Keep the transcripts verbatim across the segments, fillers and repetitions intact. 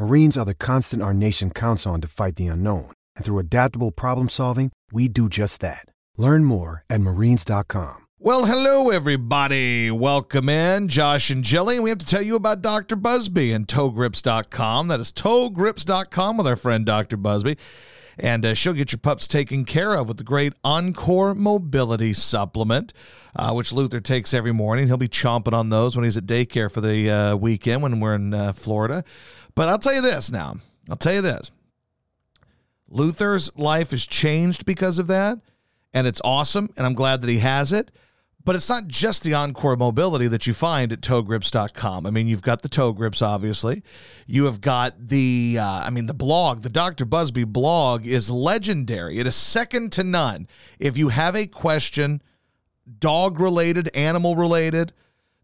Marines are the constant our nation counts on to fight the unknown, and through adaptable problem solving, we do just that. Learn more at marines dot com. Well, hello, everybody. Welcome in, Josh and Jilly. We have to tell you about Doctor Busby and toe grips dot com. That is toe grips dot com with our friend Doctor Busby. And uh, she'll get your pups taken care of with the great Encore Mobility Supplement, uh, which Luther takes every morning. He'll be chomping on those when he's at daycare for the uh, weekend when we're in uh, Florida. But I'll tell you this now. I'll tell you this. Luther's life has changed because of that, and it's awesome, and I'm glad that he has it. But it's not just the Encore Mobility that you find at toe grips dot com. I mean, you've got the Toe Grips, obviously. You have got the, uh, I mean, the blog. The Doctor Busby blog is legendary. It is second to none. If you have a question, dog-related, animal-related,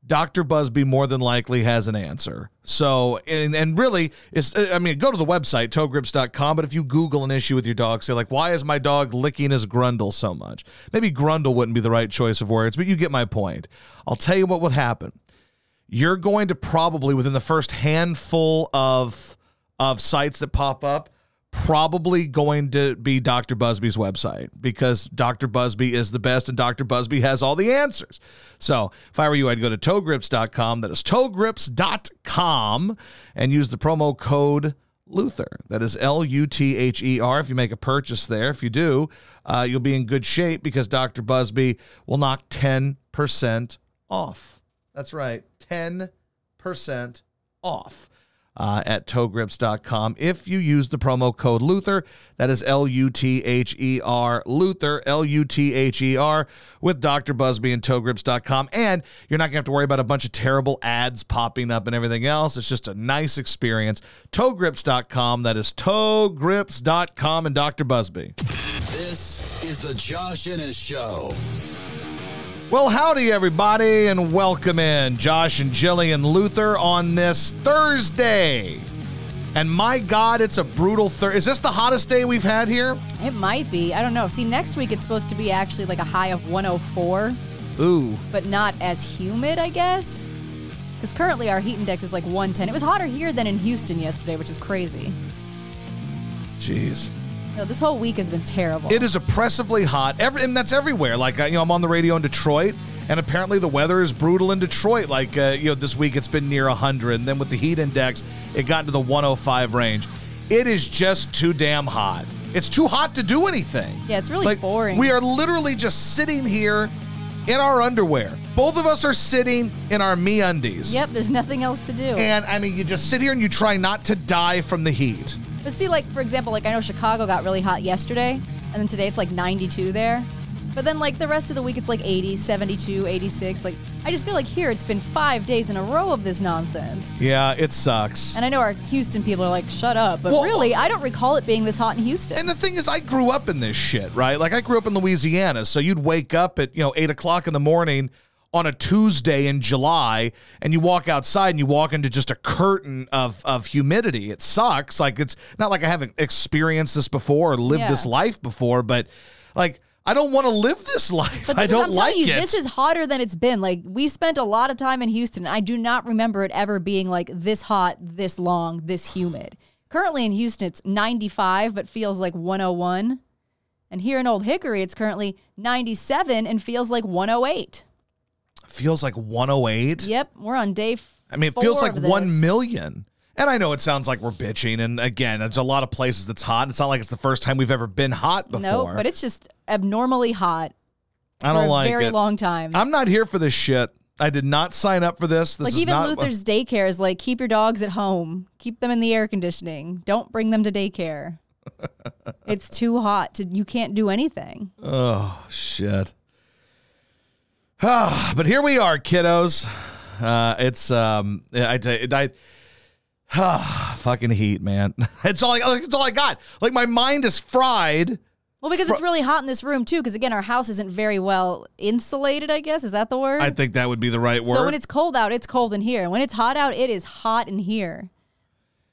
Doctor Busby more than likely has an answer. So, and, and really, it's, I mean, go to the website, toe grips dot com, but if you Google an issue with your dog, say, like, why is my dog licking his grundle so much? Maybe grundle wouldn't be the right choice of words, but you get my point. I'll tell you what would happen. You're going to probably, within the first handful of, of sites that pop up, probably going to be Doctor Busby's website, because Doctor Busby is the best and Doctor Busby has all the answers. So if I were you, I'd go to toe grips dot com. That is toe grips dot com, and use the promo code Luther. That is L U T H E R. If you make a purchase there, if you do, uh, you'll be in good shape, because Doctor Busby will knock ten percent off. That's right, ten percent off. Uh, at toe grips dot com if you use the promo code Luther. That is L U T H E R, Luther, L U T H E R, with Doctor Busby and toe grips dot com. And you're not going to have to worry about a bunch of terrible ads popping up and everything else. It's just a nice experience. toe grips dot com, that is toe grips dot com, and Doctor Busby. This is the Josh Innes Show. Well, howdy, everybody, and welcome in Josh and Jilly and Luther on this Thursday. And my God, it's a brutal Thursday. Is this the hottest day we've had here? It might be. I don't know. See, next week it's supposed to be actually like a high of one oh four. Ooh. But not as humid, I guess. Because currently our heat index is like one ten. It was hotter here than in Houston yesterday, which is crazy. Jeez. No, this whole week has been terrible. It is oppressively hot. Every, and that's everywhere. Like, you know, I'm on the radio in Detroit, and apparently the weather is brutal in Detroit. Like, uh, you know, this week it's been near one hundred. And then with the heat index, it got into the one oh five range. It is just too damn hot. It's too hot to do anything. Yeah, it's really like, boring. We are literally just sitting here in our underwear. Both of us are sitting in our me-undies. Yep, there's nothing else to do. And, I mean, you just sit here and you try not to die from the heat. But see, like, for example, like, I know Chicago got really hot yesterday, and then today it's, like, ninety-two there. But then, like, the rest of the week it's, like, eighty, seventy-two, eighty-six. Like, I just feel like here it's been five days in a row of this nonsense. Yeah, it sucks. And I know our Houston people are like, shut up. But well, really, I don't recall it being this hot in Houston. And the thing is, I grew up in this shit, right? Like, I grew up in Louisiana, so you'd wake up at, you know, eight o'clock in the morning on a Tuesday in July, and you walk outside and you walk into just a curtain of, of humidity. It sucks. Like, it's not like I haven't experienced this before or lived yeah. this life before, but like, I don't want to live this life. But this I don't is, like you, it. This is hotter than it's been. Like, we spent a lot of time in Houston. I do not remember it ever being like this hot, this long, this humid. Currently in Houston, it's ninety-five, but feels like one oh one. And here in Old Hickory, it's currently ninety-seven and feels like one oh eight. Feels like one oh eight. Yep, we're on day f- I mean, it feels like one million. And I know it sounds like we're bitching, and again, there's a lot of places that's hot. It's not like it's the first time we've ever been hot before. No, but it's just abnormally hot. I don't like it. For a very long time. I'm not here for this shit. I did not sign up for this. This like, is even not, Luther's daycare is like, keep your dogs at home. Keep them in the air conditioning. Don't bring them to daycare. It's too hot. To, you can't do anything. Oh, shit. Ah, but here we are, kiddos. Uh, it's, um, I, I, I ah, fucking heat, man. It's all, I, it's all I got. Like, my mind is fried. Well, because it's really hot in this room, too, because, again, our house isn't very well insulated, I guess. Is that the word? I think that would be the right word. So when it's cold out, it's cold in here. And when it's hot out, it is hot in here.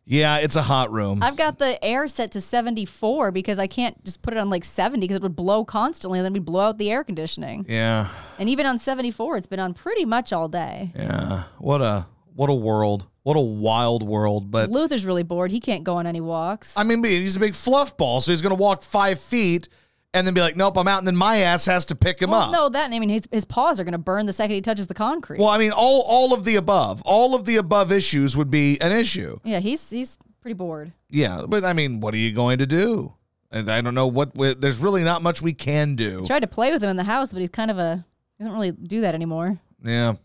Yeah, it's a hot room. I've got the air set to seventy-four because I can't just put it on, like, seventy because it would blow constantly, and then we'd blow out the air conditioning. Yeah. And even on seventy-four, it's been on pretty much all day. Yeah. What a what a world. What a wild world. But Luther's really bored. He can't go on any walks. I mean, he's a big fluff ball, so he's going to walk five feet and then be like, nope, I'm out, and then my ass has to pick him well, up. No, that, I mean, his, his paws are going to burn the second he touches the concrete. Well, I mean, all all of the above. All of the above issues would be an issue. Yeah, he's he's pretty bored. Yeah, but, I mean, what are you going to do? And I don't know what, there's really not much we can do. I tried to play with him in the house, but he's kind of a, he doesn't really do that anymore. Yeah.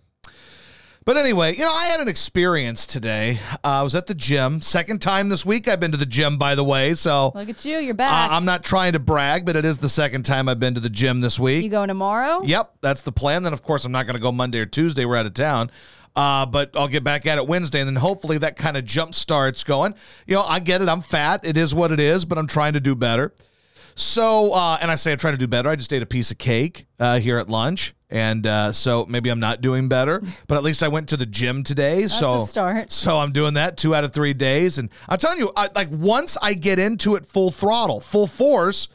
But anyway, you know, I had an experience today. Uh, I was at the gym. Second time this week I've been to the gym, by the way. So look at you. You're back. Uh, I'm not trying to brag, but it is the second time I've been to the gym this week. You going tomorrow? Yep. That's the plan. Then, of course, I'm not going to go Monday or Tuesday. We're out of town. Uh, but I'll get back at it Wednesday, and then hopefully that kind of jump starts going. You know, I get it. I'm fat. It is what it is, but I'm trying to do better. So, uh, and I say I try to do better. I just ate a piece of cake uh, here at lunch. And uh, so maybe I'm not doing better, but at least I went to the gym today. That's so a start. So I'm doing that two out of three days. And I'm telling you, I, like once I get into it full throttle, full force,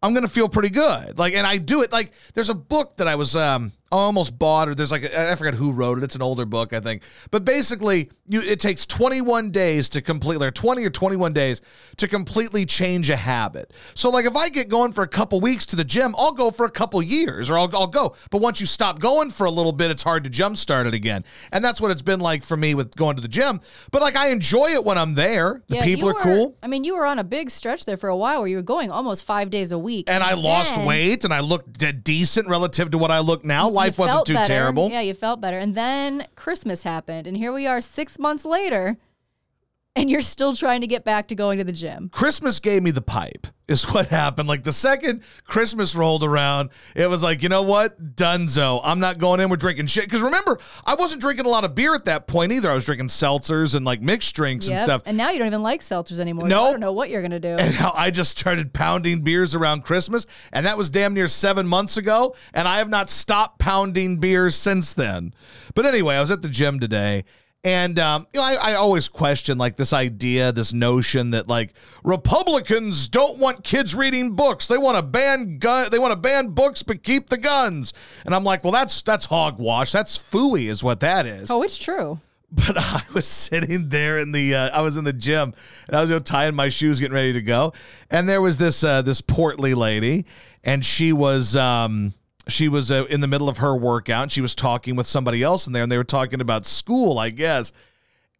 I'm going to feel pretty good. Like, and I do it like there's a book that I was um, almost bought or there's like, a, I forget who wrote it. It's an older book, I think. But basically you, it takes twenty-one days to completely, or twenty or twenty-one days to completely change a habit. So like if I get going for a couple weeks to the gym, I'll go for a couple years or I'll, I'll go. But once you stop going for a little bit, it's hard to jumpstart it again. And that's what it's been like for me with going to the gym. But like I enjoy it when I'm there. The yeah, people are were, cool. I mean, you were on a big stretch there for a while where you were going almost five days a week. And, and I then... lost weight and I looked decent relative to what I look now. Life you wasn't too better. Terrible. Yeah, you felt better. And then Christmas happened, and here we are six months later, and you're still trying to get back to going to the gym. Christmas gave me the pipe is what happened. Like the second Christmas rolled around, it was like, you know what? Dunzo. I'm not going in. We're drinking shit. Because remember, I wasn't drinking a lot of beer at that point either. I was drinking seltzers and like mixed drinks yep. and stuff. And now you don't even like seltzers anymore. No. Nope. So I don't know what you're going to do. And now I just started pounding beers around Christmas. And that was damn near seven months ago. And I have not stopped pounding beers since then. But anyway, I was at the gym today. And, um, you know, I, I always question, like, this idea, this notion that, like, Republicans don't want kids reading books. They want to ban gun. They want to ban books, but keep the guns. And I'm like, well, that's that's hogwash. That's phooey is what that is. Oh, it's true. But I was sitting there in the, uh, I was in the gym, and I was you know, tying my shoes, getting ready to go. And there was this, uh, this portly lady, and she was, um, She was uh, in the middle of her workout, and she was talking with somebody else in there, and they were talking about school, I guess.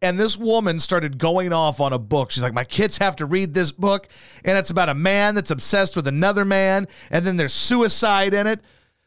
And this woman started going off on a book. She's like, my kids have to read this book, and it's about a man that's obsessed with another man, and then there's suicide in it.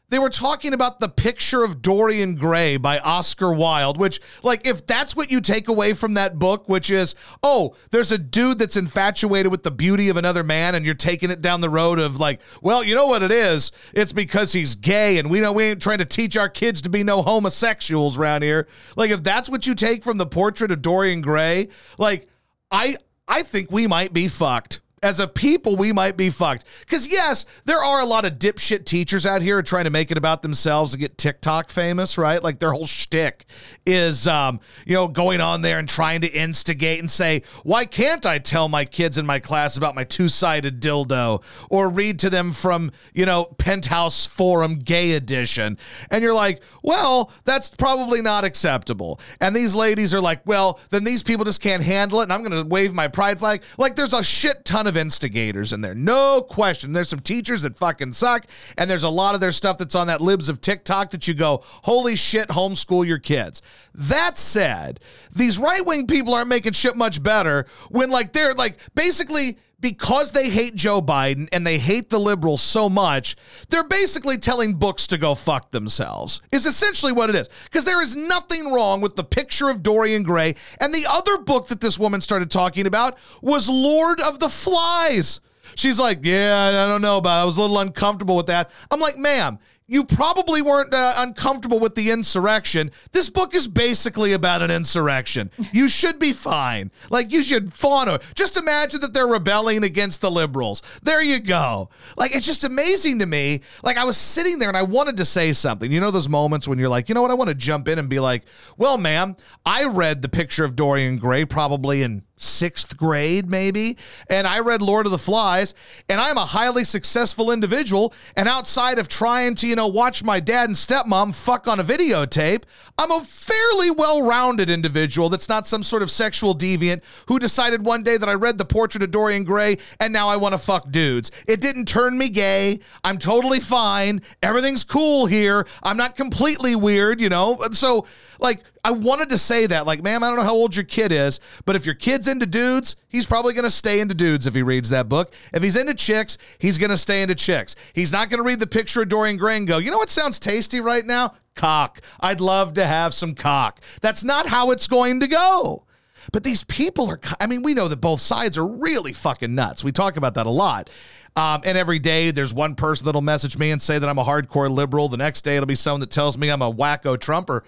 They were talking about The Picture of Dorian Gray by Oscar Wilde, which, like, if that's what you take away from that book, which is, oh, there's a dude that's infatuated with the beauty of another man, and you're taking it down the road of, like, well, you know what it is? It's because he's gay, and we know we ain't trying to teach our kids to be no homosexuals around here. Like, if that's what you take from The Portrait of Dorian Gray, like, I, I think we might be fucked. As a people, we might be fucked. Because, yes, there are a lot of dipshit teachers out here trying to make it about themselves and get TikTok famous, right? Like, their whole shtick is, um, you know, going on there and trying to instigate and say, why can't I tell my kids in my class about my two-sided dildo? Or read to them from, you know, Penthouse Forum Gay Edition. And you're like, well, that's probably not acceptable. And these ladies are like, well, then these people just can't handle it, and I'm going to wave my pride flag. Like, there's a shit ton of instigators in there, no question. There's some teachers that fucking suck, and there's a lot of their stuff that's on that Libs of TikTok that you go, holy shit, homeschool your kids. That said, these right-wing people aren't making shit much better when, like, they're, like, basically because they hate Joe Biden and they hate the liberals so much, they're basically telling books to go fuck themselves, is essentially what it is. Because there is nothing wrong with The Picture of Dorian Gray. And the other book that this woman started talking about was Lord of the Flies. She's like, yeah, I don't know about it. I was a little uncomfortable with that. I'm like, ma'am, you probably weren't uh, uncomfortable with the insurrection. This book is basically about an insurrection. You should be fine. Like, you should fawn over. Just imagine that they're rebelling against the liberals. There you go. Like, it's just amazing to me. Like, I was sitting there and I wanted to say something. You know those moments when you're like, you know what? I want to jump in and be like, well, ma'am, I read The Picture of Dorian Gray probably in sixth grade, maybe. And I read Lord of the Flies, and I'm a highly successful individual. And outside of trying to, you know, watch my dad and stepmom fuck on a videotape, I'm a fairly well-rounded individual that's not some sort of sexual deviant who decided one day that I read The Portrait of Dorian Gray and now I want to fuck dudes. It didn't turn me gay. I'm totally fine. Everything's cool here. I'm not completely weird, you know? So, like, I wanted to say that, like, ma'am, I don't know how old your kid is, but if your kid's into dudes, he's probably going to stay into dudes if he reads that book. If he's into chicks, he's going to stay into chicks. He's not going to read The Picture of Dorian Gray and go, you know what sounds tasty right now? Cock. I'd love to have some cock. That's not how it's going to go. But these people are, I mean, we know that both sides are really fucking nuts. We talk about that a lot. Um, and every day there's one person that'll message me and say that I'm a hardcore liberal. The next day it'll be someone that tells me I'm a wacko Trumper.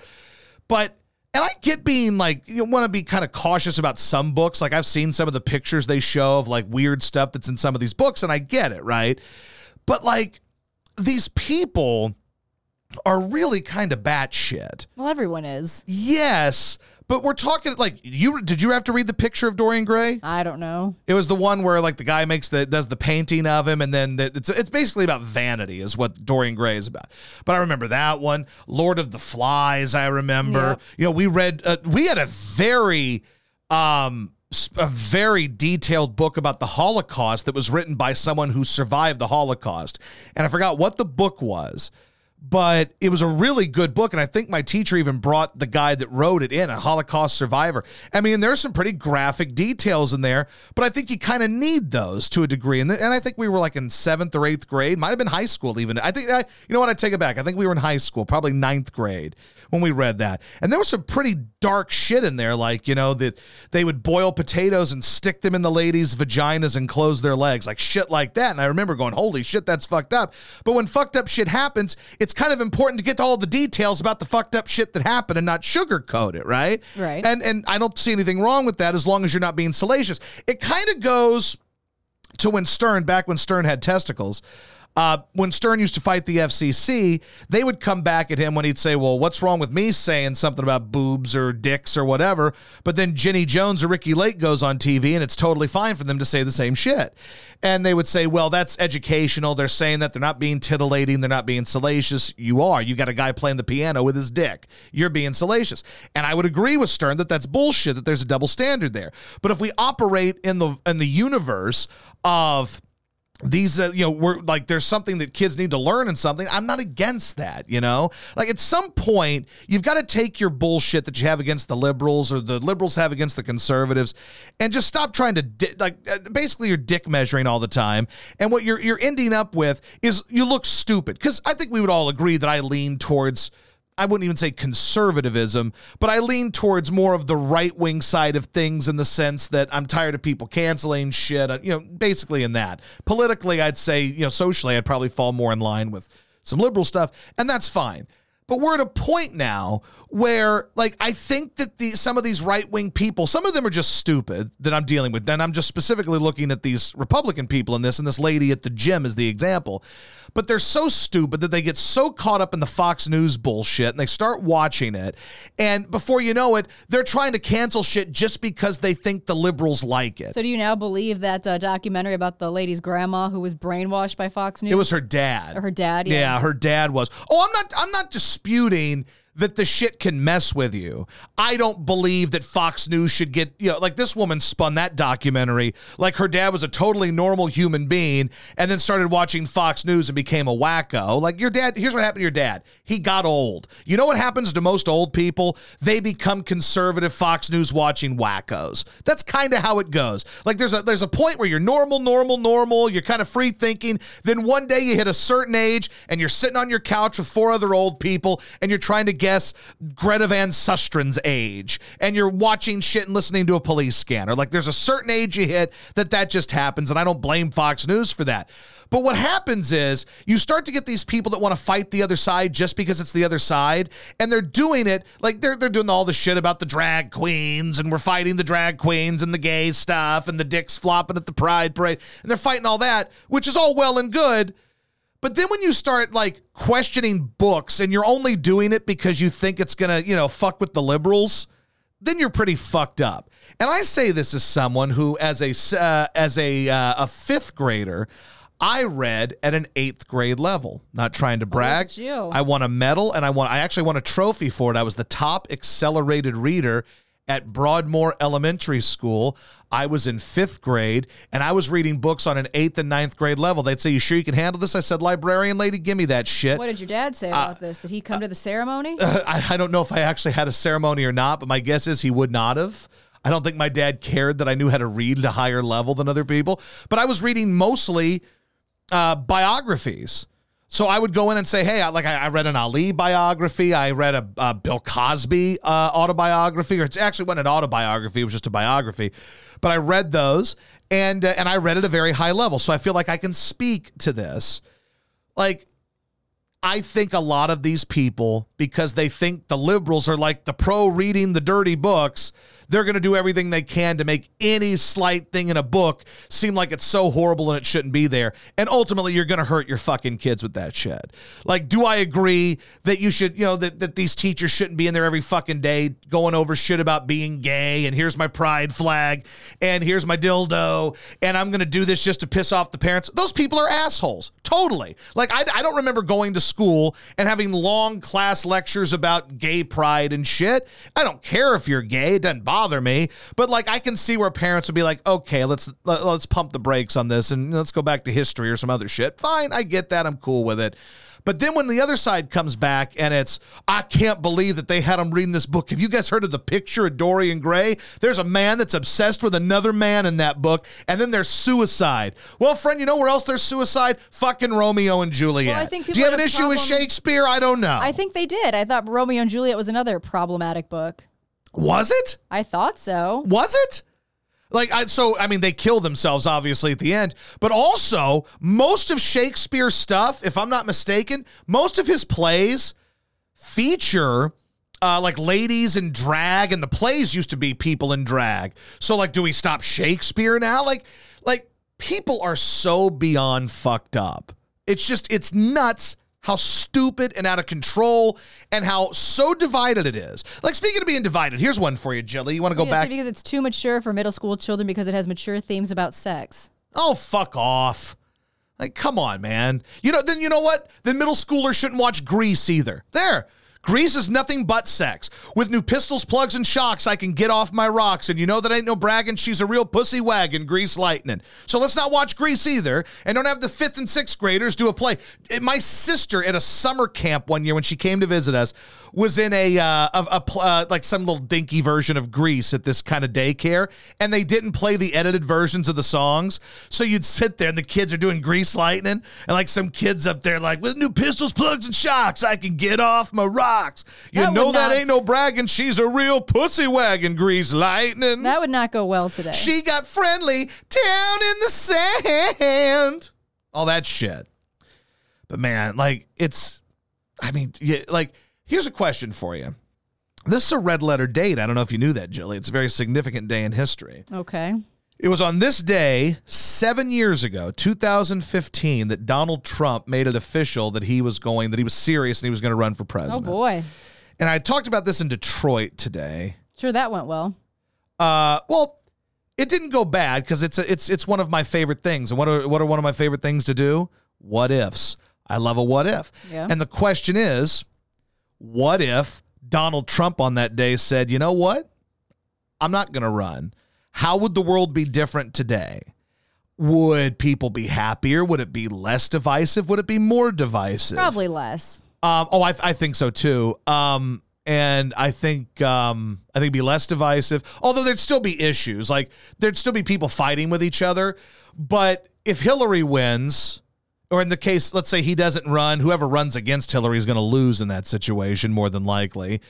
But, and I get being like, you want to be kind of cautious about some books. Like, I've seen some of the pictures they show of like weird stuff that's in some of these books, and I get it, right? But like, these people are really kind of batshit. Well, everyone is. Yes. But we're talking like, you did you have to read The Picture of Dorian Gray? I don't know. It was the one where like the guy makes the does the painting of him, and then the, it's it's basically about vanity is what Dorian Gray is about. But I remember that one, Lord of the Flies. I remember, yep. You know, we read uh, we had a very um a very detailed book about the Holocaust that was written by someone who survived the Holocaust, and I forgot what the book was. But it was a really good book, and I think my teacher even brought the guy that wrote it in, a Holocaust survivor. I mean, there's some pretty graphic details in there, but I think you kind of need those to a degree. And, th- and I think we were like in seventh or eighth grade, might have been high school even. I think, I, you know what, I take it back. I think we were in high school, probably ninth grade when we read that. And there was some pretty dark shit in there, like, you know, that they would boil potatoes and stick them in the ladies' vaginas and close their legs, like shit like that. And I remember going, holy shit, that's fucked up. But when fucked up shit happens, it's It's kind of important to get to all the details about the fucked up shit that happened and not sugarcoat it, right? Right. And and I don't see anything wrong with that as long as you're not being salacious. It kind of goes to when Stern, back when Stern had testicles, uh, when Stern used to fight the F C C, they would come back at him when he'd say, well, what's wrong with me saying something about boobs or dicks or whatever? But then Jenny Jones or Ricky Lake goes on T V and it's totally fine for them to say the same shit. And they would say, well, that's educational. They're saying that they're not being titillating. They're not being salacious. You are. You got a guy playing the piano with his dick. You're being salacious. And I would agree with Stern that that's bullshit, that there's a double standard there. But if we operate in the in the universe of these, uh, you know, we're like, there's something that kids need to learn and something. I'm not against that, you know? Like, at some point, you've got to take your bullshit that you have against the liberals or the liberals have against the conservatives and just stop trying to, di- like, basically you're dick measuring all the time. And what you're you're ending up with is you look stupid. Because I think we would all agree that I lean towards, I wouldn't even say conservatism, but I lean towards more of the right-wing side of things in the sense that I'm tired of people canceling shit, you know, basically in that. Politically, I'd say, you know, socially, I'd probably fall more in line with some liberal stuff, and that's fine. But we're at a point now where, like, I think that the, some of these right-wing people, some of them are just stupid that I'm dealing with, and I'm just specifically looking at these Republican people in this, and this lady at the gym is the example. But they're so stupid that they get so caught up in the Fox News bullshit, and they start watching it, and before you know it, they're trying to cancel shit just because they think the liberals like it. So do you now believe that uh, documentary about the lady's grandma who was brainwashed by Fox News? It was her dad. Or her dad, yeah. Yeah, her dad was. Oh, I'm not, I'm not disputing that the shit can mess with you. I don't believe that Fox News should get, you know, like this woman spun that documentary like her dad was a totally normal human being and then started watching Fox News and became a wacko. Like your dad, here's what happened to your dad. He got old. You know what happens to most old people? They become conservative Fox News watching wackos. That's kind of how it goes. Like there's a, there's a point where you're normal, normal, normal. You're kind of free thinking. Then one day you hit a certain age and you're sitting on your couch with four other old people and you're trying to get guess Greta Van Sustren's age and you're watching shit and listening to a police scanner. Like there's a certain age you hit that that just happens. And I don't blame Fox News for that. But what happens is you start to get these people that want to fight the other side just because it's the other side. And they're doing it like they're, they're doing all the shit about the drag queens and we're fighting the drag queens and the gay stuff and the dicks flopping at the pride parade. And they're fighting all that, which is all well and good. But then when you start like questioning books and you're only doing it because you think it's going to, you know, fuck with the liberals, then you're pretty fucked up. And I say this as someone who as a uh, as a uh, a fifth grader, I read at an eighth grade level, not trying to brag. Oh, you. I won a medal and I won. I actually won a trophy for it. I was the top accelerated reader at Broadmoor Elementary School. I was in fifth grade, and I was reading books on an eighth and ninth grade level. They'd say, you sure you can handle this? I said, librarian lady, give me that shit. What did your dad say about uh, this? Did he come uh, to the ceremony? Uh, I, I don't know if I actually had a ceremony or not, but my guess is he would not have. I don't think my dad cared that I knew how to read at a higher level than other people. But I was reading mostly uh, biographies. So I would go in and say, hey, I, like I, I read an Ali biography. I read a, a Bill Cosby uh, autobiography, or it actually wasn't an autobiography. It was just a biography. But I read those, and uh, and I read at a very high level. So I feel like I can speak to this. Like, I think a lot of these people, because they think the liberals are like the pro reading the dirty books, they're going to do everything they can to make any slight thing in a book seem like it's so horrible and it shouldn't be there. And ultimately, you're going to hurt your fucking kids with that shit. Like, do I agree that you should, you know, that, that these teachers shouldn't be in there every fucking day going over shit about being gay and here's my pride flag and here's my dildo and I'm going to do this just to piss off the parents? Those people are assholes. Totally. Like, I, I don't remember going to school and having long class lectures about gay pride and shit. I don't care if you're gay. It doesn't bother bother me, but like I can see where parents would be like, okay, let's let's pump the brakes on this and let's go back to history or some other shit. Fine, I get that. I'm cool with it. But then when the other side comes back and it's, I can't believe that they had him reading this book. Have you guys heard of The Picture of Dorian Gray? There's a man that's obsessed with another man in that book, and then there's suicide. Well, friend, you know where else there's suicide? Fucking Romeo and Juliet. Well, I think Do you have an issue with Shakespeare? I don't know. I think they did. I thought Romeo and Juliet was another problematic book. Was it? I thought so. Was it? Like, I, so, I mean, they kill themselves, obviously, at the end. But also, most of Shakespeare's stuff, if I'm not mistaken, most of his plays feature... Uh, like ladies in drag, and the plays used to be people in drag. So like, do we stop Shakespeare now? Like, like people are so beyond fucked up. It's just, it's nuts how stupid and out of control and how so divided it is. Like, speaking of being divided, here's one for you, Jilly. You want to go yeah, back? It's because it's too mature for middle school children because it has mature themes about sex. Oh, fuck off. Like, come on, man. You know, then you know what? Then middle schoolers shouldn't watch Grease either. There. Grease is nothing but sex. With new pistols, plugs, and shocks, I can get off my rocks. And you know that ain't no bragging. She's a real pussy wagon, Grease Lightning. So let's not watch Grease either. And don't have the fifth and sixth graders do a play. My sister at a summer camp one year when she came to visit us was in a, uh, a, a uh, like some little dinky version of Grease at this kind of daycare. And they didn't play the edited versions of the songs. So you'd sit there and the kids are doing Grease Lightning. And like some kids up there like, with new pistols, plugs, and shocks, I can get off my rocks. You that know that not. Ain't no bragging. She's a real pussy wagon, Grease Lightning. That would not go well today. She got friendly down in the sand. All that shit. But man, like it's, I mean, yeah, like here's a question for you. This is a red letter date. I don't know if you knew that, Jilly. It's a very significant day in history. Okay. It was on this day, seven years ago, two thousand fifteen, that Donald Trump made it official that he was going, that he was serious and he was going to run for president. Oh, boy. And I talked about this in Detroit today. Sure, that went well. Uh, well, it didn't go bad because it's a, it's it's one of my favorite things. And what are, what are one of my favorite things to do? What ifs. I love a what if. Yeah. And the question is, what if Donald Trump on that day said, you know what? I'm not going to run. How would the world be different today? Would people be happier? Would it be less divisive? Would it be more divisive? Probably less. Um, oh, I, I think so, too. Um, and I think um, I think it'd be less divisive, although there'd still be issues. Like, there'd still be people fighting with each other. But if Hillary wins, or in the case, let's say he doesn't run, whoever runs against Hillary is going to lose in that situation, more than likely.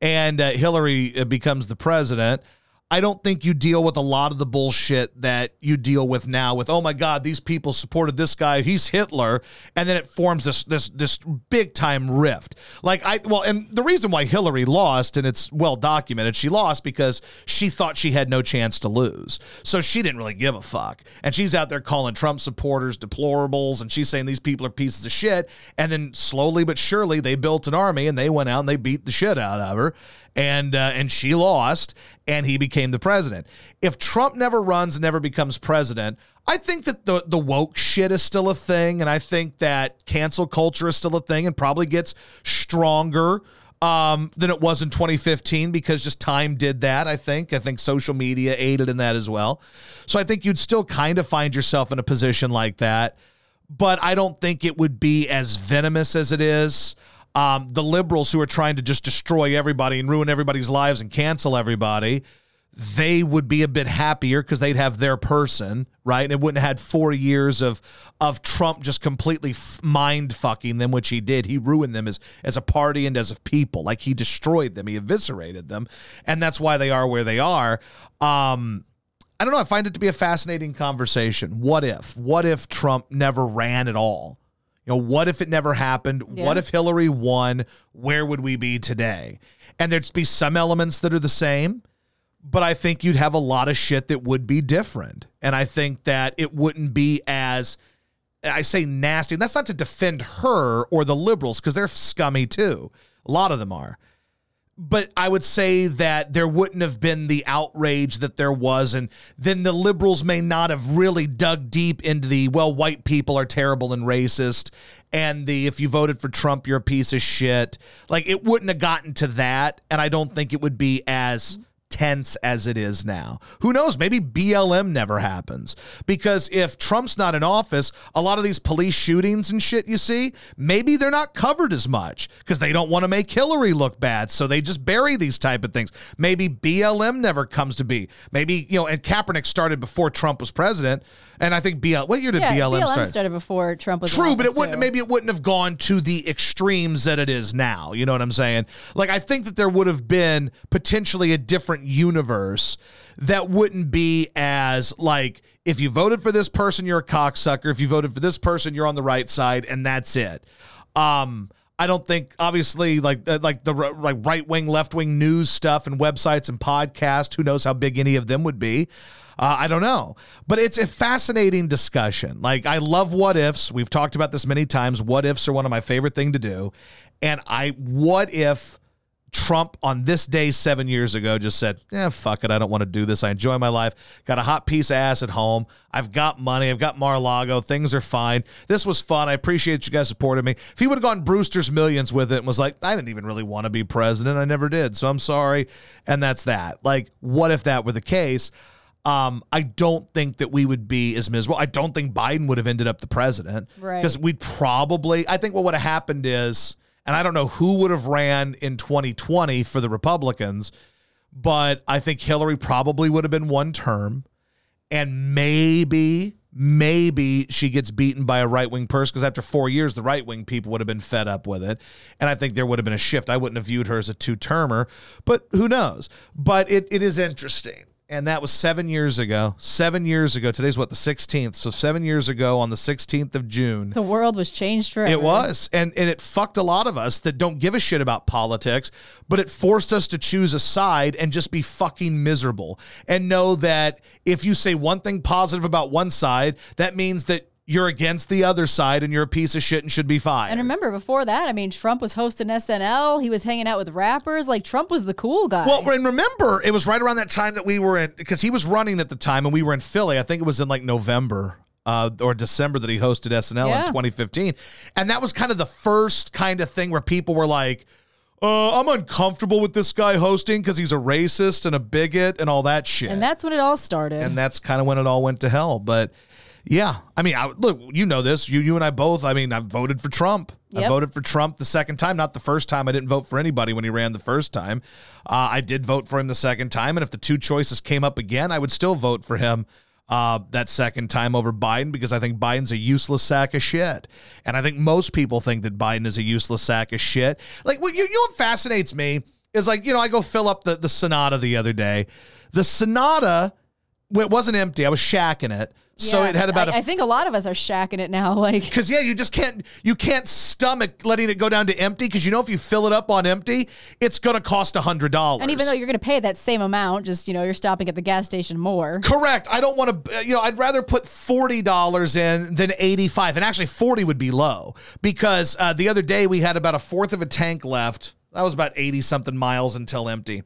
And uh, Hillary becomes the president. I don't think you deal with a lot of the bullshit that you deal with now with, oh my God, these people supported this guy, he's Hitler, and then it forms this this this big time rift. Like I well, and the reason why Hillary lost, and it's well documented, she lost because she thought she had no chance to lose. So she didn't really give a fuck. And she's out there calling Trump supporters deplorables, and she's saying these people are pieces of shit. And then slowly but surely they built an army and they went out and they beat the shit out of her. And uh, and she lost, and he became the president. If Trump never runs and never becomes president, I think that the, the woke shit is still a thing, and I think that cancel culture is still a thing and probably gets stronger um, than it was in twenty fifteen because just time did that, I think. I think social media aided in that as well. So I think you'd still kind of find yourself in a position like that, but I don't think it would be as venomous as it is. Um, the liberals who are trying to just destroy everybody and ruin everybody's lives and cancel everybody, they would be a bit happier because they'd have their person, right? And it wouldn't have had four years of of Trump just completely f- mind-fucking them, which he did. He ruined them as, as a party and as a people. Like, he destroyed them. He eviscerated them. And that's why they are where they are. Um, I don't know. I find it to be a fascinating conversation. What if? What if Trump never ran at all? You know, what if it never happened? Yeah. What if Hillary won? Where would we be today? And there'd be some elements that are the same, but I think you'd have a lot of shit that would be different. And I think that it wouldn't be as, I say nasty, and that's not to defend her or the liberals because they're scummy too. A lot of them are. But I would say that there wouldn't have been the outrage that there was, and then the liberals may not have really dug deep into the, well, white people are terrible and racist, and the, if you voted for Trump, you're a piece of shit. Like, it wouldn't have gotten to that, and I don't think it would be as tense as it is now. Who knows? Maybe B L M never happens, because if Trump's not in office, a lot of these police shootings and shit you see, maybe they're not covered as much because they don't want to make Hillary look bad. So they just bury these type of things. Maybe B L M never comes to be. Maybe, you know, and Kaepernick started before Trump was president. And I think B L M, what year did yeah, B L M, B L M start? started before Trump was True, but it wouldn't, too. maybe it wouldn't have gone to the extremes that it is now. You know what I'm saying? Like, I think that there would have been potentially a different universe that wouldn't be as like, if you voted for this person, you're a cocksucker. If you voted for this person, you're on the right side, and that's it. Um, I don't think, obviously, like like the like right wing, left wing news stuff and websites and podcasts. Who knows how big any of them would be? Uh, I don't know, but it's a fascinating discussion. Like, I love what ifs. We've talked about this many times. What ifs are one of my favorite thing to do, and I what if. Trump on this day seven years ago just said, yeah, fuck it. I don't want to do this. I enjoy my life. Got a hot piece of ass at home. I've got money. I've got Mar-a-Lago. Things are fine. This was fun. I appreciate you guys supporting me. If he would have gone Brewster's Millions with it and was like, I didn't even really want to be president. I never did. So I'm sorry. And that's that. Like, what if that were the case? Um, I don't think that we would be as miserable. I don't think Biden would have ended up the president. Right. Because we'd probably, I think what would have happened is, and I don't know who would have ran in twenty twenty for the Republicans, but I think Hillary probably would have been one term. And maybe, maybe she gets beaten by a right-wing person, because after four years, the right-wing people would have been fed up with it. And I think there would have been a shift. I wouldn't have viewed her as a two-termer, but who knows? But it it is interesting. And that was seven years ago. Seven years ago. Today's what, the sixteenth. So seven years ago on the sixteenth of June. The world was changed forever. It was. And and it fucked a lot of us that don't give a shit about politics, but it forced us to choose a side and just be fucking miserable. And know that if you say one thing positive about one side, that means that you're against the other side and you're a piece of shit and should be fired. And remember, before that, I mean, Trump was hosting S N L. He was hanging out with rappers. Like, Trump was the cool guy. Well, and remember, it was right around that time that we were in, because he was running at the time and we were in Philly. I think it was in like November uh, or December that he hosted S N L yeah. in twenty fifteen. And that was kind of the first kind of thing where people were like, Uh, I'm uncomfortable with this guy hosting because he's a racist and a bigot and all that shit. And that's when it all started. And that's kind of when it all went to hell. But yeah, I mean, I, look, you know this. You you and I both. I mean, I voted for Trump. Yep. I voted for Trump the second time, not the first time. I didn't vote for anybody when he ran the first time. Uh, I did vote for him the second time. And if the two choices came up again, I would still vote for him uh, that second time over Biden, because I think Biden's a useless sack of shit. And I think most people think that Biden is a useless sack of shit. Like, what you, you know what fascinates me is, like, you know, I go fill up the, the Sonata the other day. The Sonata, well, it wasn't empty. I was shacking it. So yeah, it had about I, a, I think a lot of us are shacking it now, like, because yeah, you just can't you can't stomach letting it go down to empty, because you know if you fill it up on empty, it's gonna cost a hundred dollars. And even though you're gonna pay that same amount, just you know you're stopping at the gas station more. Correct. I don't want to. You know, I'd rather put forty dollars in than eighty-five, and actually forty would be low, because uh, the other day we had about a fourth of a tank left. That was about eighty something miles until empty.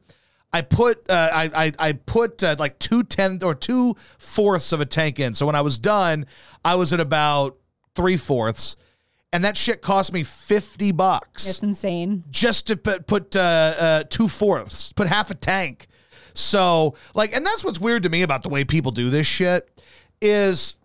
I put uh, I, I I put uh, like two tenths or two fourths of a tank in. So when I was done, I was at about three fourths, and that shit cost me fifty bucks. It's insane. Just to put put uh, uh, two fourths, put half a tank. So like, and that's what's weird to me about the way people do this shit is,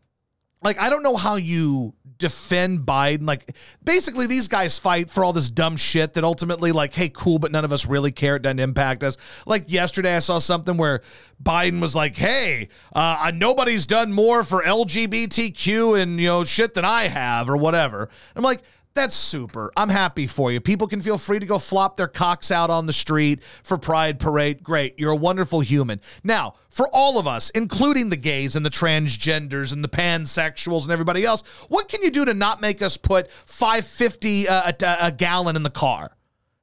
like, I don't know how you defend Biden. Like, basically these guys fight for all this dumb shit that ultimately, like, hey, cool, but none of us really care. It doesn't impact us. Like yesterday I saw something where Biden was like, hey, uh, nobody's done more for L G B T Q and, you know, shit than I have or whatever. I'm like, that's super. I'm happy for you. People can feel free to go flop their cocks out on the street for Pride Parade. Great. You're a wonderful human. Now, for all of us, including the gays and the transgenders and the pansexuals and everybody else, what can you do to not make us put five fifty uh, a, a gallon in the car?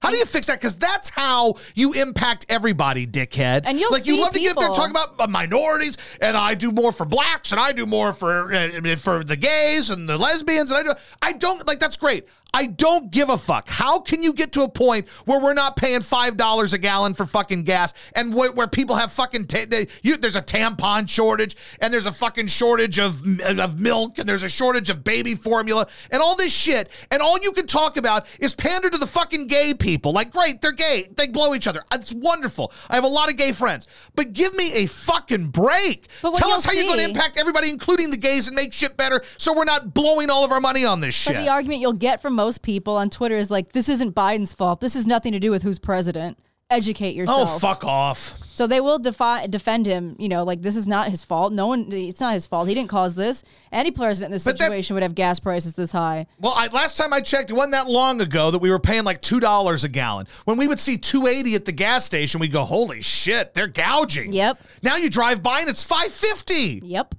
How do you fix that? Because that's how you impact everybody, dickhead. And you'll like, see you love people to get there talking about minorities, and I do more for blacks, and I do more for uh, for the gays and the lesbians, and I do. I don't like. That's great. I don't give a fuck. How can you get to a point where we're not paying five dollars a gallon for fucking gas, and wh- where people have fucking, ta- they, you, there's a tampon shortage, and there's a fucking shortage of, of milk, and there's a shortage of baby formula, and all this shit, and all you can talk about is pander to the fucking gay people. Like, great, they're gay. They blow each other. It's wonderful. I have a lot of gay friends. But give me a fucking break. Tell us how see. you're going to impact everybody, including the gays, and make shit better so we're not blowing all of our money on this shit. But the argument you'll get from most people on Twitter is like, this isn't Biden's fault. This has nothing to do with who's president. Educate yourself. Oh, fuck off. So they will defi- defend him, you know, like, this is not his fault. No one, it's not his fault. He didn't cause this. Any president in this but situation that, would have gas prices this high. Well, I, last time I checked, it wasn't that long ago that we were paying like two dollars a gallon. When we would see two eighty at the gas station, we'd go, holy shit, they're gouging. Yep. Now you drive by and it's five fifty. Yep.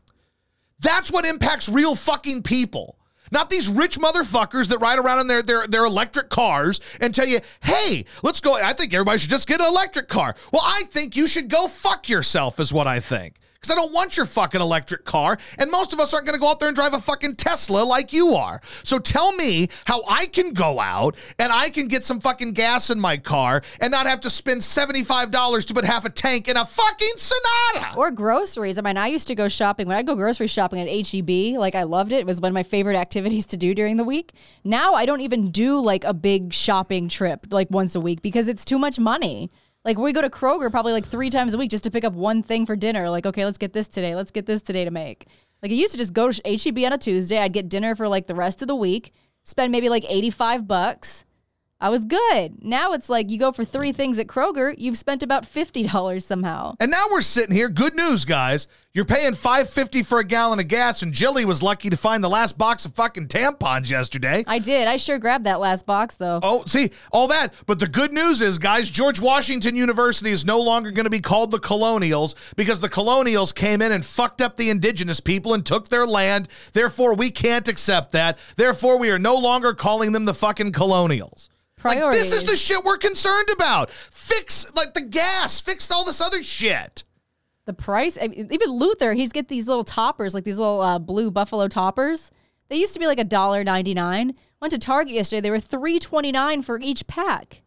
That's what impacts real fucking people. Not these rich motherfuckers that ride around in their, their their electric cars and tell you, hey, let's go. I think everybody should just get an electric car. Well, I think you should go fuck yourself is what I think, because I don't want your fucking electric car. And most of us aren't going to go out there and drive a fucking Tesla like you are. So tell me how I can go out and I can get some fucking gas in my car and not have to spend seventy-five dollars to put half a tank in a fucking Sonata. Or groceries. I mean, I used to go shopping. When I'd go grocery shopping at H E B, like, I loved it. It was one of my favorite activities to do during the week. Now I don't even do like a big shopping trip like once a week because it's too much money. Like, we go to Kroger probably like three times a week just to pick up one thing for dinner. Like, okay, let's get this today. Let's get this today to make. Like, I used to just go to H E B on a Tuesday. I'd get dinner for like the rest of the week, spend maybe like eighty-five bucks. I was good. Now it's like you go for three things at Kroger, you've spent about fifty dollars somehow. And now we're sitting here. Good news, guys. You're paying five fifty for a gallon of gas, and Jilly was lucky to find the last box of fucking tampons yesterday. I did. I sure grabbed that last box, though. Oh, see, all that. But the good news is, guys, George Washington University is no longer going to be called the Colonials, because the Colonials came in and fucked up the indigenous people and took their land. Therefore, we can't accept that. Therefore, we are no longer calling them the fucking Colonials. Like, this is the shit we're concerned about. Fix, like, the gas. Fix all this other shit. The price. I mean, even Luther, he's get these little toppers, like these little uh, blue buffalo toppers. They used to be like a dollar ninety-nine. Went to Target yesterday. They were three twenty-nine for each pack.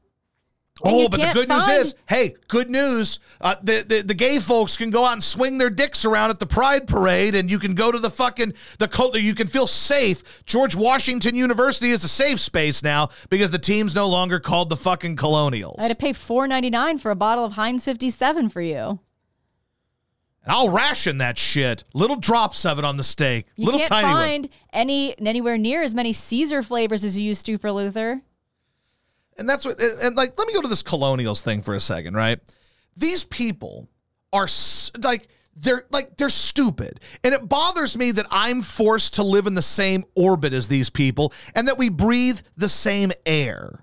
And oh, but the good news is, hey, good news. Uh, the, the the gay folks can go out and swing their dicks around at the Pride Parade, and you can go to the fucking the cult. You can feel safe. George Washington University is a safe space now because the team's no longer called the fucking Colonials. I had to pay four ninety-nine for a bottle of Heinz fifty-seven for you. And I'll ration that shit. Little drops of it on the steak. You Little can't tiny find one. any anywhere near as many Caesar flavors as you used to for Luther. And that's what, and like, let me go to this Colonials thing for a second, right? These people are like, they're like, they're stupid. And it bothers me that I'm forced to live in the same orbit as these people and that we breathe the same air.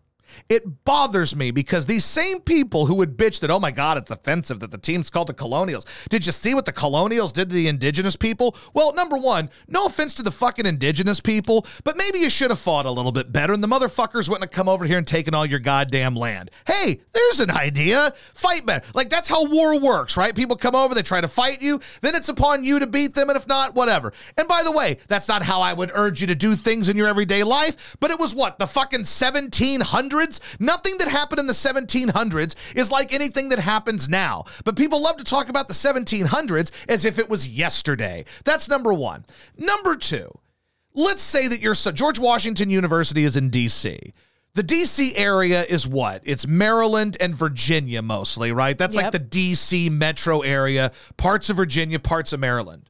It bothers me because these same people who would bitch that, oh my God, it's offensive that the team's called the Colonials. Did you see what the Colonials did to the indigenous people? Well, number one, no offense to the fucking indigenous people, but maybe you should have fought a little bit better and the motherfuckers wouldn't have come over here and taken all your goddamn land. Hey, there's an idea. Fight better. Like, that's how war works, right? People come over, they try to fight you, then it's upon you to beat them, and if not, whatever. And by the way, that's not how I would urge you to do things in your everyday life, but it was what, the fucking seventeen hundreds? Nothing that happened in the seventeen hundreds is like anything that happens now. But people love to talk about the seventeen hundreds as if it was yesterday. That's number one. Number two, let's say that you're so George Washington University is in D C The D C area is what? It's Maryland and Virginia mostly, right? That's yep. like the D C metro area, parts of Virginia, parts of Maryland.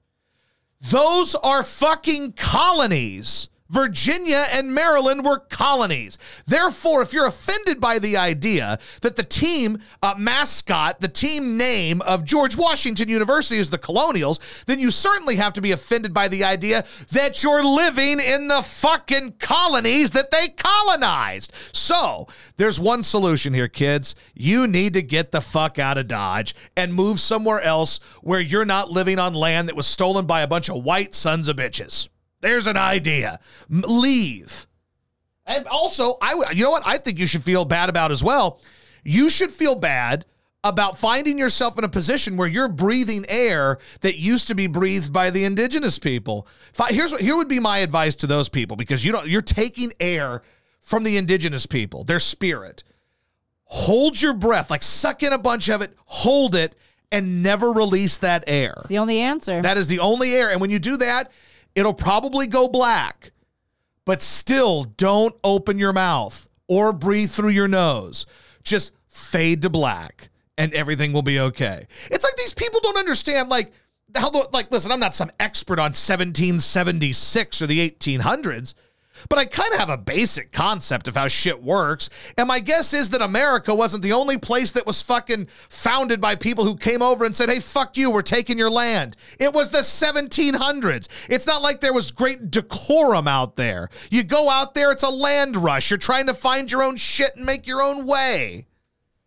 Those are fucking colonies. Virginia and Maryland were colonies. Therefore, if you're offended by the idea that the team uh, mascot, the team name of George Washington University is the Colonials, then you certainly have to be offended by the idea that you're living in the fucking colonies that they colonized. So there's one solution here, kids. You need to get the fuck out of Dodge and move somewhere else where you're not living on land that was stolen by a bunch of white sons of bitches. There's an idea. Leave. And also, I, you know what I think you should feel bad about as well? You should feel bad about finding yourself in a position where you're breathing air that used to be breathed by the indigenous people. Here's what, here would be my advice to those people, because you don't, you're taking air from the indigenous people, their spirit. Hold your breath, like suck in a bunch of it, hold it, and never release that air. It's the only answer. That is the only air. And when you do that, it'll probably go black, but still don't open your mouth or breathe through your nose. Just fade to black and everything will be okay. It's like these people don't understand, like, how the, like, listen, I'm not some expert on seventeen seventy-six or the eighteen hundreds, but I kind of have a basic concept of how shit works. And my guess is that America wasn't the only place that was fucking founded by people who came over and said, hey, fuck you, we're taking your land. It was the seventeen hundreds. It's not like there was great decorum out there. You go out there, it's a land rush. You're trying to find your own shit and make your own way.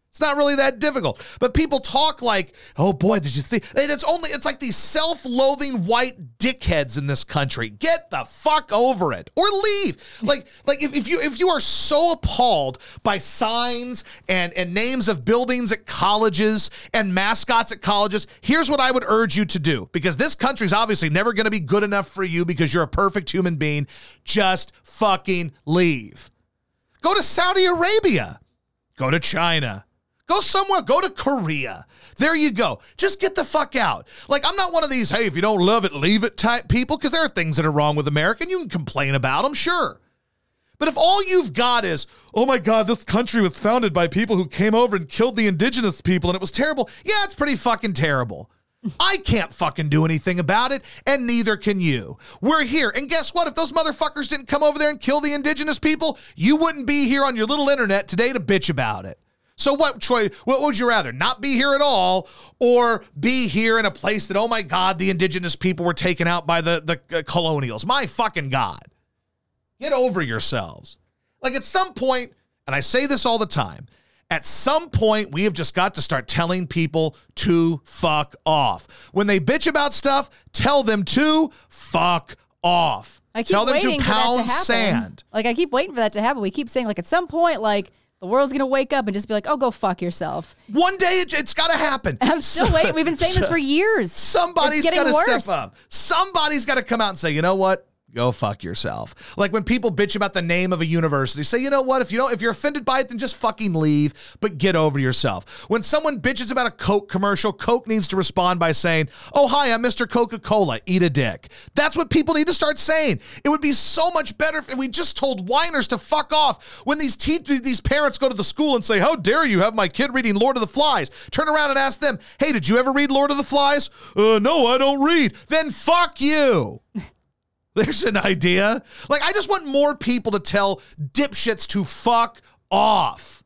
It's not really that difficult. But people talk like, oh boy, did you think? And it's only, it's like these self-loathing white dickheads in this country. Get the fuck over it or leave. Like, like if, if you if you are so appalled by signs and, and names of buildings at colleges and mascots at colleges, here's what I would urge you to do, because this country's obviously never going to be good enough for you because you're a perfect human being. Just fucking leave. Go to Saudi Arabia. Go to China. Go somewhere, go to Korea. There you go. Just get the fuck out. Like, I'm not one of these, hey, if you don't love it, leave it type people, because there are things that are wrong with America, and you can complain about them, sure. But if all you've got is, oh my God, this country was founded by people who came over and killed the indigenous people, and it was terrible. Yeah, it's pretty fucking terrible. I can't fucking do anything about it, and neither can you. We're here, and guess what? If those motherfuckers didn't come over there and kill the indigenous people, you wouldn't be here on your little internet today to bitch about it. So what choice, what would you rather, not be here at all or be here in a place that, oh my God, the indigenous people were taken out by the, the uh, Colonials? My fucking God. Get over yourselves. Like, at some point, and I say this all the time, at some point, we have just got to start telling people to fuck off. When they bitch about stuff, tell them to fuck off. I keep tell them waiting to pound for that to sand. Like, I keep waiting for that to happen. We keep saying, like, at some point, like, the world's going to wake up and just be like, oh, go fuck yourself. One day it, it's got to happen. I'm still so, waiting. We've been saying this for years. Somebody's got to step up. Somebody's got to come out and say, you know what? go fuck yourself. Like when people bitch about the name of a university, say, you know what, if you don't, if you're offended by it, then just fucking leave, but get over yourself. When someone bitches about a Coke commercial, Coke needs to respond by saying, oh, hi, I'm Mister Coca-Cola, eat a dick. That's what people need to start saying. It would be so much better if we just told whiners to fuck off when these te- these parents go to the school and say, how dare you have my kid reading Lord of the Flies? Turn around and ask them, hey, did you ever read Lord of the Flies? Uh, no, I don't read. Then fuck you. There's an idea. Like, I just want more people to tell dipshits to fuck off.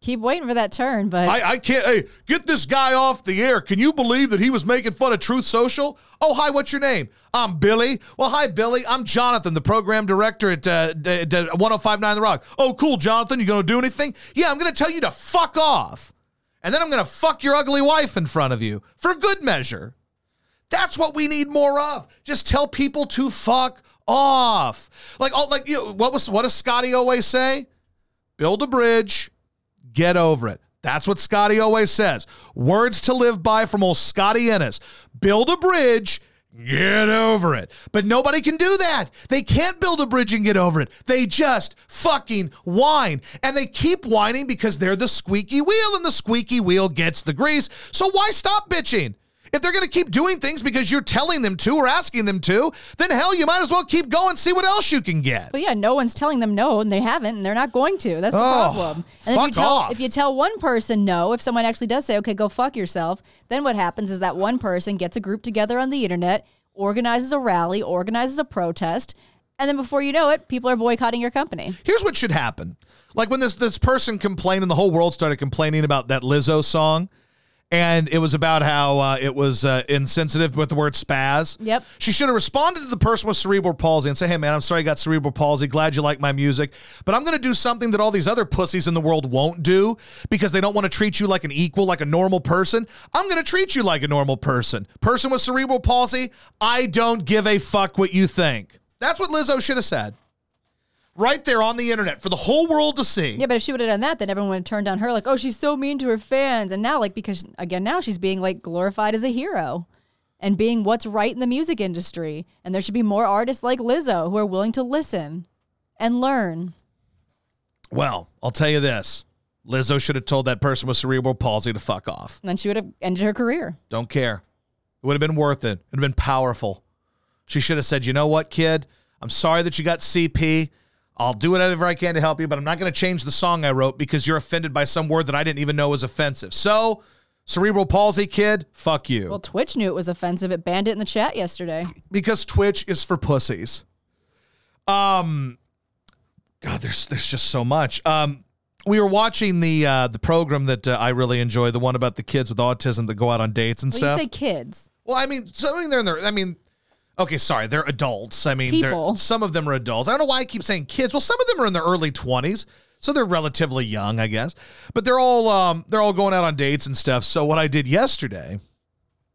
Keep waiting for that turn, but... I, I can't... Hey, get this guy off the air. Can you believe that he was making fun of Truth Social? Oh, hi, what's your name? I'm Billy. Well, hi, Billy. I'm Jonathan, the program director at uh, d- d- one oh five point nine The Rock. Oh, cool, Jonathan. You gonna do anything? Yeah, I'm gonna tell you to fuck off. And then I'm gonna fuck your ugly wife in front of you. For good measure. That's what we need more of. Just tell people to fuck off. Like, oh, like, you know, what was what does Scotty always say? Build a bridge, get over it. That's what Scotty always says. Words to live by from old Scotty Innes. Build a bridge, get over it. But nobody can do that. They can't build a bridge and get over it. They just fucking whine. And they keep whining because they're the squeaky wheel, and the squeaky wheel gets the grease. So why stop bitching? If they're going to keep doing things because you're telling them to or asking them to, then hell, you might as well keep going, see what else you can get. Well, yeah, no one's telling them no, and they haven't, and they're not going to. That's the oh, problem. And fuck if you tell, off. If you tell one person no, if someone actually does say, okay, go fuck yourself, then what happens is that one person gets a group together on the internet, organizes a rally, organizes a protest, and then before you know it, people are boycotting your company. Here's what should happen. Like when this, this person complained and the whole world started complaining about that Lizzo song, and it was about how uh, it was uh, insensitive with the word spaz. Yep. She should have responded to the person with cerebral palsy and said, hey, man, I'm sorry I got cerebral palsy. Glad you like my music. But I'm going to do something that all these other pussies in the world won't do because they don't want to treat you like an equal, like a normal person. I'm going to treat you like a normal person. Person with cerebral palsy, I don't give a fuck what you think. That's what Lizzo should have said. Right there on the internet for the whole world to see. Yeah, but if she would have done that, then everyone would have turned on her like, oh, she's so mean to her fans. And now, like, because, again, now she's being, like, glorified as a hero and being what's right in the music industry. And there should be more artists like Lizzo who are willing to listen and learn. Well, I'll tell you this. Lizzo should have told that person with cerebral palsy to fuck off. And then she would have ended her career. Don't care. It would have been worth it. It would have been powerful. She should have said, you know what, kid? I'm sorry that you got C P. I'll do whatever I can to help you, but I'm not going to change the song I wrote because you're offended by some word that I didn't even know was offensive. So, cerebral palsy kid, fuck you. Well, Twitch knew it was offensive. It banned it in the chat yesterday. Because Twitch is for pussies. Um, God, there's there's just so much. Um, we were watching the uh, the program that uh, I really enjoy, the one about the kids with autism that go out on dates and well, stuff. You say kids. Well, I mean, so I mean, they're in their, I mean. Okay, sorry, they're adults. I mean, they're, some of them are adults. I don't know why I keep saying kids. Well, some of them are in their early twenties, so they're relatively young, I guess. But they're all um, they're all going out on dates and stuff. So what I did yesterday,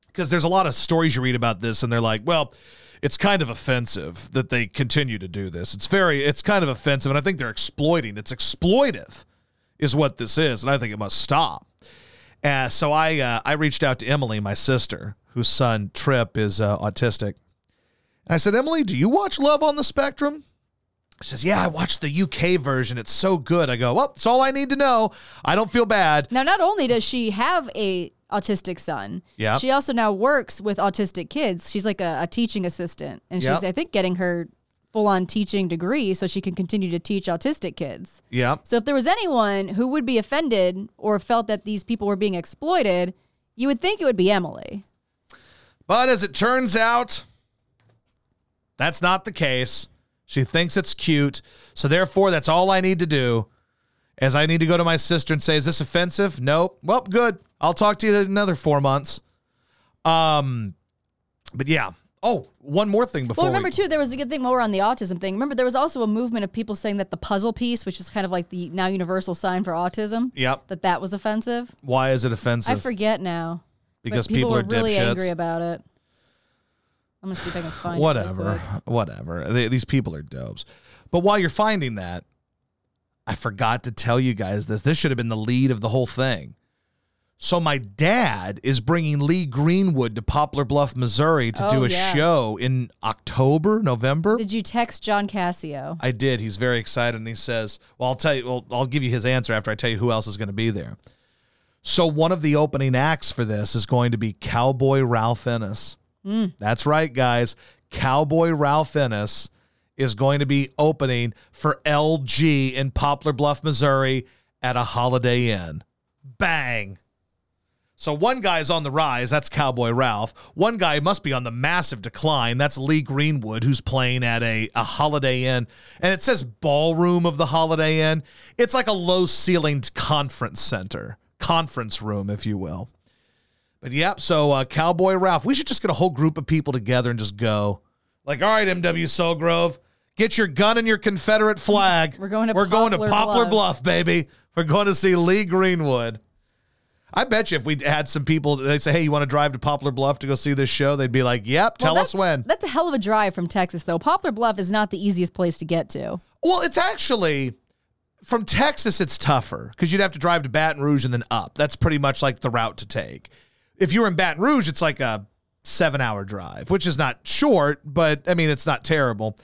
because there's a lot of stories you read about this, and they're like, well, it's kind of offensive that they continue to do this. It's very, it's kind of offensive, and I think they're exploiting. It's exploitive is what this is, and I think it must stop. Uh, so I, uh, I reached out to Emily, my sister, whose son, Trip, is uh, autistic. I said, Emily, do you watch Love on the Spectrum? She says, yeah, I watched the U K version. It's so good. I go, well, that's all I need to know. I don't feel bad. Now, not only does she have a autistic son, yep. She also now works with autistic kids. She's like a, a teaching assistant, and yep. She's, I think, getting her full-on teaching degree so she can continue to teach autistic kids. Yeah. So if there was anyone who would be offended or felt that these people were being exploited, you would think it would be Emily. But as it turns out... that's not the case. She thinks it's cute. So therefore, that's all I need to do is I need to go to my sister and say, is this offensive? Nope. Well, good. I'll talk to you in another four months. Um, but yeah. Oh, one more thing before. Well, remember, we... too, there was a good thing while we're on the autism thing. Remember, there was also a movement of people saying that the puzzle piece, which is kind of like the now universal sign for autism, yep. that that was offensive. Why is it offensive? I forget now. Because people, people are were really dipshits. Angry about it. I'm going to see if I can find whatever, it. Whatever. Whatever. They, these people are dopes. But while you're finding that, I forgot to tell you guys this. This should have been the lead of the whole thing. So my dad is bringing Lee Greenwood to Poplar Bluff, Missouri to oh, do a yeah. show in October, November. Did you text John Cassio? I did. He's very excited, and he says, well, I'll tell you, well, I'll give you his answer after I tell you who else is going to be there. So one of the opening acts for this is going to be Cowboy Ralph Innes. Mm. That's right, guys. Cowboy Ralph Innes is going to be opening for L G in Poplar Bluff, Missouri at a Holiday Inn. Bang. So one guy's on the rise, that's Cowboy Ralph. One guy must be on the massive decline, that's Lee Greenwood, who's playing at a, a Holiday Inn. And it says ballroom of the Holiday Inn. It's like a low-ceilinged conference center, conference room, if you will. But yep, so uh, Cowboy Ralph, we should just get a whole group of people together and just go, like, all right, M W Soulgrove, get your gun and your Confederate flag. We're going to, We're Poplar, going to Poplar Bluff. Bluff, baby. We're going to see Lee Greenwood. I bet you if we had some people, they'd say, hey, you want to drive to Poplar Bluff to go see this show? They'd be like, yep, tell well, us when. That's a hell of a drive from Texas, though. Poplar Bluff is not the easiest place to get to. Well, it's actually, from Texas, it's tougher because you'd have to drive to Baton Rouge and then up. That's pretty much like the route to take. If you were in Baton Rouge, it's like a seven-hour drive, which is not short, but, I mean, it's not terrible.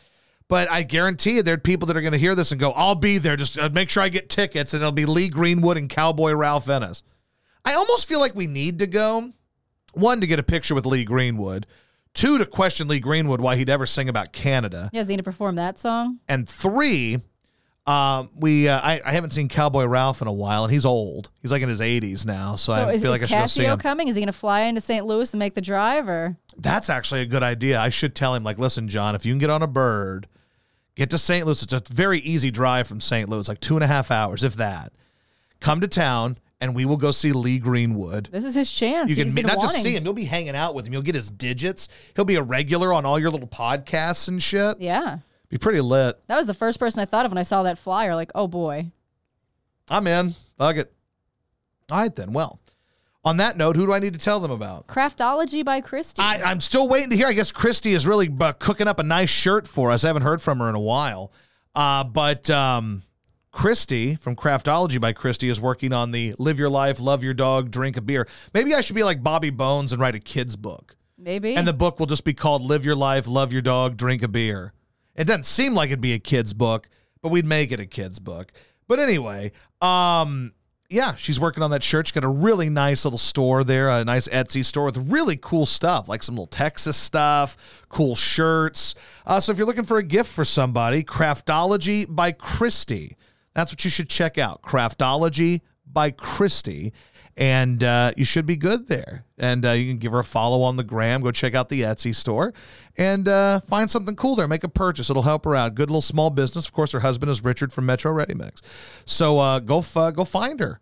But I guarantee you there are people that are going to hear this and go, I'll be there. Just make sure I get tickets, and it'll be Lee Greenwood and Cowboy Ralph Innes. I almost feel like we need to go, one, to get a picture with Lee Greenwood, two, to question Lee Greenwood why he'd ever sing about Canada. Yeah, is he going to perform that song? And three, uh, we uh, I, I haven't seen Cowboy Ralph in a while, and he's old. He's like in his eighties now, so, so I is, feel like I should Cassio go see him. Is Cassio coming? Is he going to fly into Saint Louis and make the drive? Or? That's actually a good idea. I should tell him, like, listen, John, if you can get on a bird, get to Saint Louis. It's a very easy drive from Saint Louis, like two and a half hours, if that. Come to town. And we will go see Lee Greenwood. This is his chance. You can meet, not wanting. Just see him. You'll be hanging out with him. You'll get his digits. He'll be a regular on all your little podcasts and shit. Yeah. Be pretty lit. That was the first person I thought of when I saw that flyer. Like, oh, boy. I'm in. Fuck it. All right, then. Well, on that note, who do I need to tell them about? Craftology by Christy. I, I'm still waiting to hear. I guess Christy is really uh, cooking up a nice shirt for us. I haven't heard from her in a while. Uh, but... um Christy from Craftology by Christy is working on the live your life, love your dog, drink a beer. Maybe I should be like Bobby Bones and write a kid's book. Maybe. And the book will just be called Live Your Life, Love Your Dog, Drink a Beer. It doesn't seem like it'd be a kid's book, but we'd make it a kid's book. But anyway, um, yeah, she's working on that shirt. She's got a really nice little store there, a nice Etsy store with really cool stuff, like some little Texas stuff, cool shirts. Uh, so if you're looking for a gift for somebody, Craftology by Christy. That's what you should check out, Craftology by Christy, and uh, you should be good there. And uh, you can give her a follow on the gram, go check out the Etsy store, and uh, find something cool there. Make a purchase. It'll help her out. Good little small business. Of course, her husband is Richard from Metro Ready Mix. So uh, go f- go find her,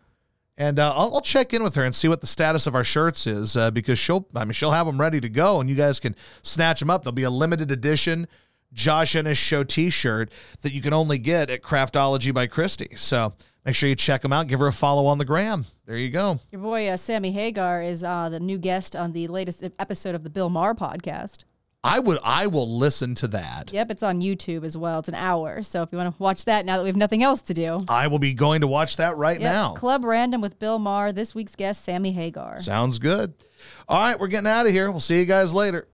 and uh, I'll, I'll check in with her and see what the status of our shirts is uh, because she'll I mean she'll have them ready to go, and you guys can snatch them up. There'll be a limited edition Josh Innes Show t-shirt that you can only get at Craftology by Christy. So make sure you check them out. Give her a follow on the gram. There you go. Your boy uh, Sammy Hagar is uh, the new guest on the latest episode of the Bill Maher podcast. I would, I will listen to that. Yep, it's on YouTube as well. It's an hour. So if you want to watch that now that we have nothing else to do. I will be going to watch that right yep. now. Club Random with Bill Maher. This week's guest, Sammy Hagar. Sounds good. All right, we're getting out of here. We'll see you guys later.